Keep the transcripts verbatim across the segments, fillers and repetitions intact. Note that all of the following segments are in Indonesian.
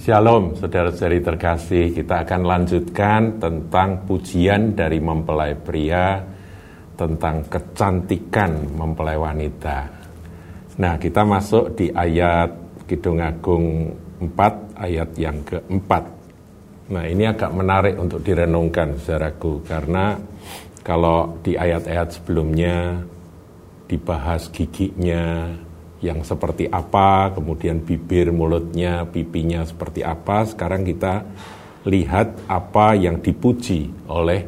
Shalom, saudara-saudari terkasih. Kita akan lanjutkan tentang pujian dari mempelai pria, tentang kecantikan mempelai wanita. Nah, kita masuk di ayat Kidung Agung empat, ayat yang keempat. Nah, ini agak menarik untuk direnungkan, saudaraku, karena kalau di ayat-ayat sebelumnya dibahas giginya yang seperti apa, kemudian bibir, mulutnya, pipinya seperti apa. Sekarang kita lihat apa yang dipuji oleh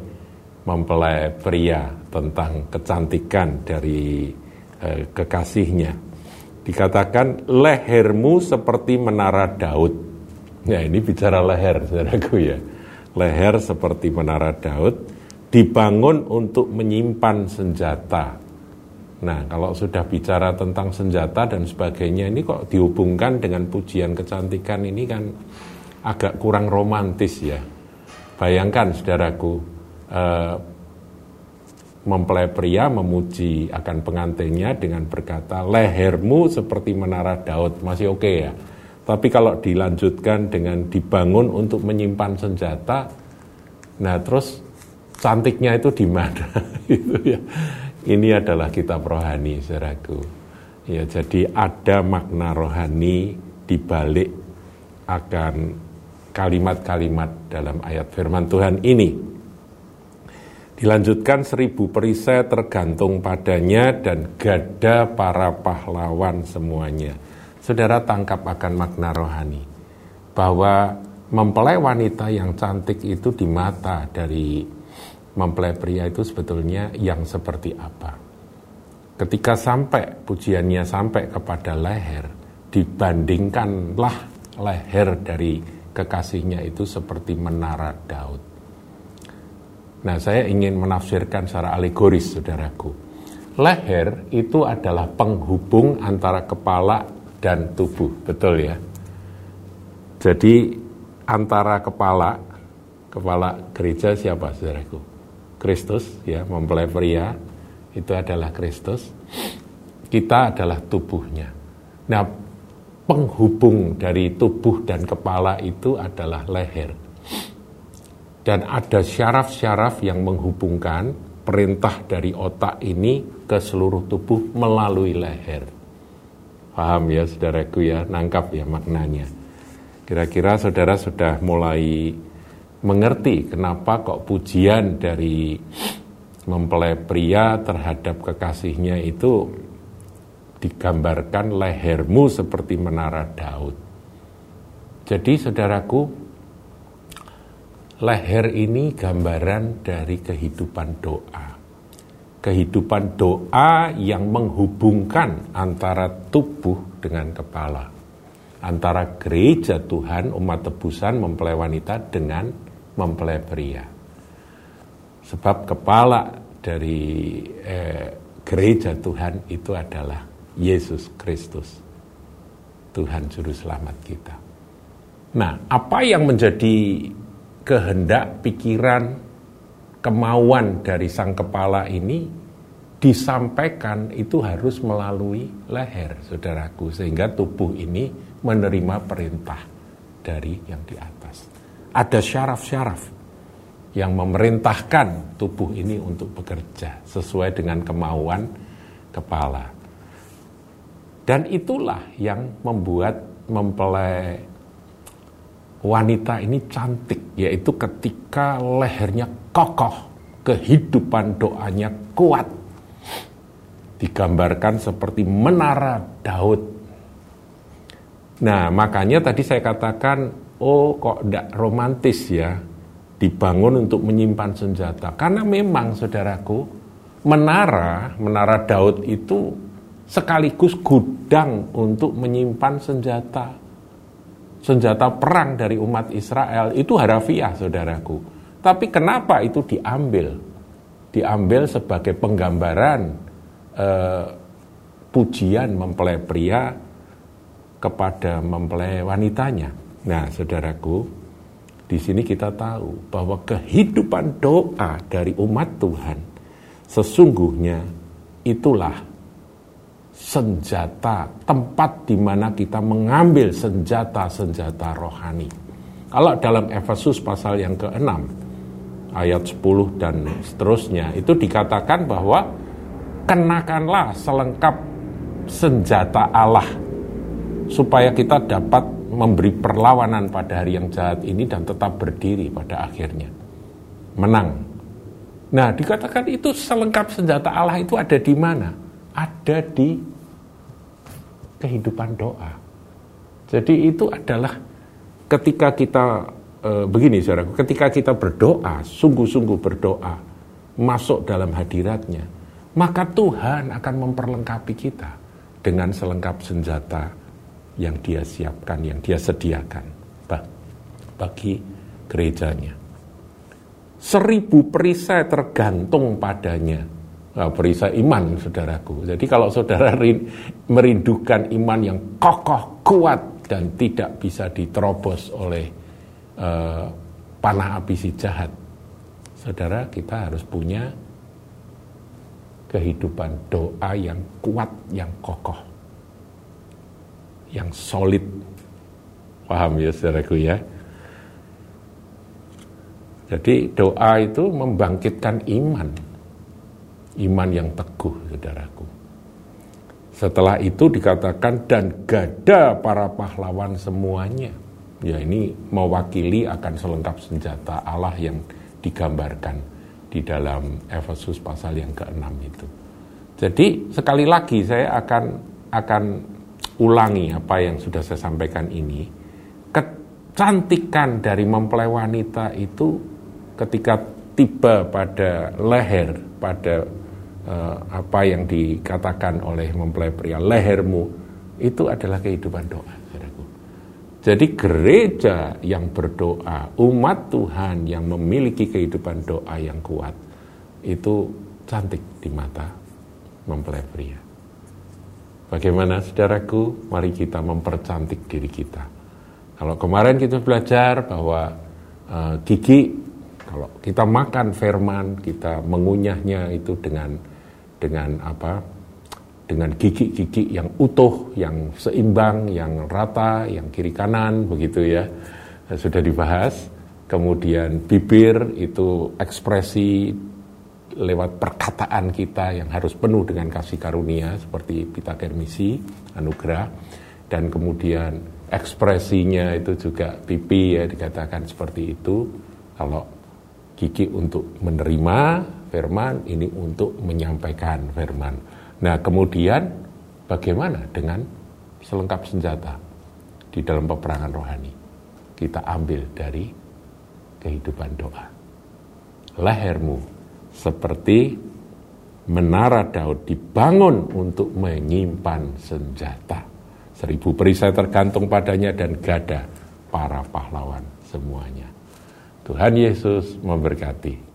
mempelai pria tentang kecantikan dari eh, kekasihnya. Dikatakan lehermu seperti menara Daud. Nah, ini bicara leher, saudaraku ya. Leher seperti menara Daud, dibangun untuk menyimpan senjata. Nah, kalau sudah bicara tentang senjata dan sebagainya, ini kok dihubungkan dengan pujian kecantikan, ini kan agak kurang romantis ya. Bayangkan, saudaraku, eh, mempelai pria memuji akan pengantinnya dengan berkata, lehermu seperti menara Daud, masih oke okay ya. Tapi kalau dilanjutkan dengan dibangun untuk menyimpan senjata, nah terus cantiknya itu di mana? Gitu ya. Ini adalah kitab rohani, saudaraku. Ya, jadi ada makna rohani di balik akan kalimat-kalimat dalam ayat firman Tuhan ini. Dilanjutkan, seribu perisai tergantung padanya dan gada para pahlawan semuanya. Saudara tangkap akan makna rohani, bahwa mempelai wanita yang cantik itu di mata dari mempelai pria itu sebetulnya yang seperti apa. Ketika sampai pujiannya sampai kepada leher, dibandingkanlah leher dari kekasihnya itu seperti menara Daud. Nah, saya ingin menafsirkan secara alegoris, saudaraku. Leher itu adalah penghubung antara kepala dan tubuh, betul ya? Jadi antara kepala, kepala gereja siapa, saudaraku? Kristus ya, mempelai pria itu adalah Kristus, kita adalah tubuhnya. Nah, penghubung dari tubuh dan kepala itu adalah leher. Dan ada syaraf-syaraf yang menghubungkan perintah dari otak ini ke seluruh tubuh melalui leher. Paham ya, saudaraku ya, nangkap ya maknanya. Kira-kira saudara sudah mulai mengerti kenapa kok pujian dari mempelai pria terhadap kekasihnya itu digambarkan lehermu seperti menara Daud. Jadi, saudaraku, leher ini gambaran dari kehidupan doa. Kehidupan doa yang menghubungkan antara tubuh dengan kepala. Antara gereja Tuhan, umat tebusan, mempelai wanita dengan mempelai pria. Sebab kepala dari eh, gereja Tuhan itu adalah Yesus Kristus, Tuhan Juru Selamat kita. Nah, apa yang menjadi kehendak, pikiran, kemauan dari sang kepala ini disampaikan itu harus melalui leher, saudaraku, sehingga tubuh ini menerima perintah dari yang di atas. Ada syaraf-syaraf yang memerintahkan tubuh ini untuk bekerja sesuai dengan kemauan kepala. Dan itulah yang membuat mempelai wanita ini cantik, yaitu ketika lehernya kokoh, kehidupan doanya kuat. Digambarkan seperti menara Daud. Nah, makanya tadi saya katakan, oh kok tidak romantis ya, dibangun untuk menyimpan senjata. Karena memang, saudaraku, menara, menara Daud itu sekaligus gudang untuk menyimpan senjata. Senjata perang dari umat Israel itu harafiah, saudaraku. Tapi kenapa itu diambil? Diambil sebagai penggambaran eh, pujian mempelai pria kepada mempelai wanitanya. Nah, saudaraku, di sini kita tahu bahwa kehidupan doa dari umat Tuhan sesungguhnya itulah senjata, tempat di mana kita mengambil senjata-senjata rohani. Kalau dalam Efesus pasal yang keenam, ayat sepuluh dan seterusnya, itu dikatakan bahwa kenakanlah selengkap senjata Allah, supaya kita dapat memberi perlawanan pada hari yang jahat ini dan tetap berdiri pada akhirnya, menang. Nah, dikatakan itu selengkap senjata Allah itu ada di mana? Ada di kehidupan doa. Jadi itu adalah ketika kita, e, begini saudaraku, ketika kita berdoa, sungguh-sungguh berdoa, masuk dalam hadiratnya, maka Tuhan akan memperlengkapi kita dengan selengkap senjata yang dia siapkan, yang dia sediakan bagi gerejanya. Seribu perisai tergantung padanya. Nah, perisai iman, saudaraku. Jadi kalau saudara merindukan iman yang kokoh, kuat, dan tidak bisa diterobos oleh eh, panah api si jahat, saudara, kita harus punya kehidupan doa yang kuat, yang kokoh, yang solid. Paham ya, saudaraku ya? Jadi doa itu membangkitkan iman, iman yang teguh, saudaraku. Setelah itu dikatakan dan gada para pahlawan semuanya. Ya, ini mewakili akan selengkap senjata Allah yang digambarkan di dalam Efesus pasal yang keenam itu. Jadi sekali lagi saya akan akan ulangi apa yang sudah saya sampaikan ini. Kecantikan dari mempelai wanita itu ketika tiba pada leher, pada eh, apa yang dikatakan oleh mempelai pria, lehermu, itu adalah kehidupan doa, saudaraku. Jadi gereja yang berdoa, umat Tuhan yang memiliki kehidupan doa yang kuat, itu cantik di mata mempelai pria. Bagaimana, saudaraku? Mari kita mempercantik diri kita. Kalau kemarin kita belajar bahwa eh, gigi, kalau kita makan firman, kita mengunyahnya itu dengan dengan apa? Dengan gigi-gigi yang utuh, yang seimbang, yang rata, yang kiri kanan, begitu ya. Sudah dibahas. Kemudian bibir itu ekspresi lewat perkataan kita yang harus penuh dengan kasih karunia seperti pitakermisi, anugerah, dan kemudian ekspresinya itu juga pipi ya, dikatakan seperti itu. Kalau gigi untuk menerima firman, ini untuk menyampaikan firman. Nah, kemudian bagaimana dengan selengkap senjata di dalam peperangan rohani? Kita ambil dari kehidupan doa. Lehermu seperti menara Daud dibangun untuk menyimpan senjata. Seribu perisai tergantung padanya dan gada para pahlawan semuanya. Tuhan Yesus memberkati.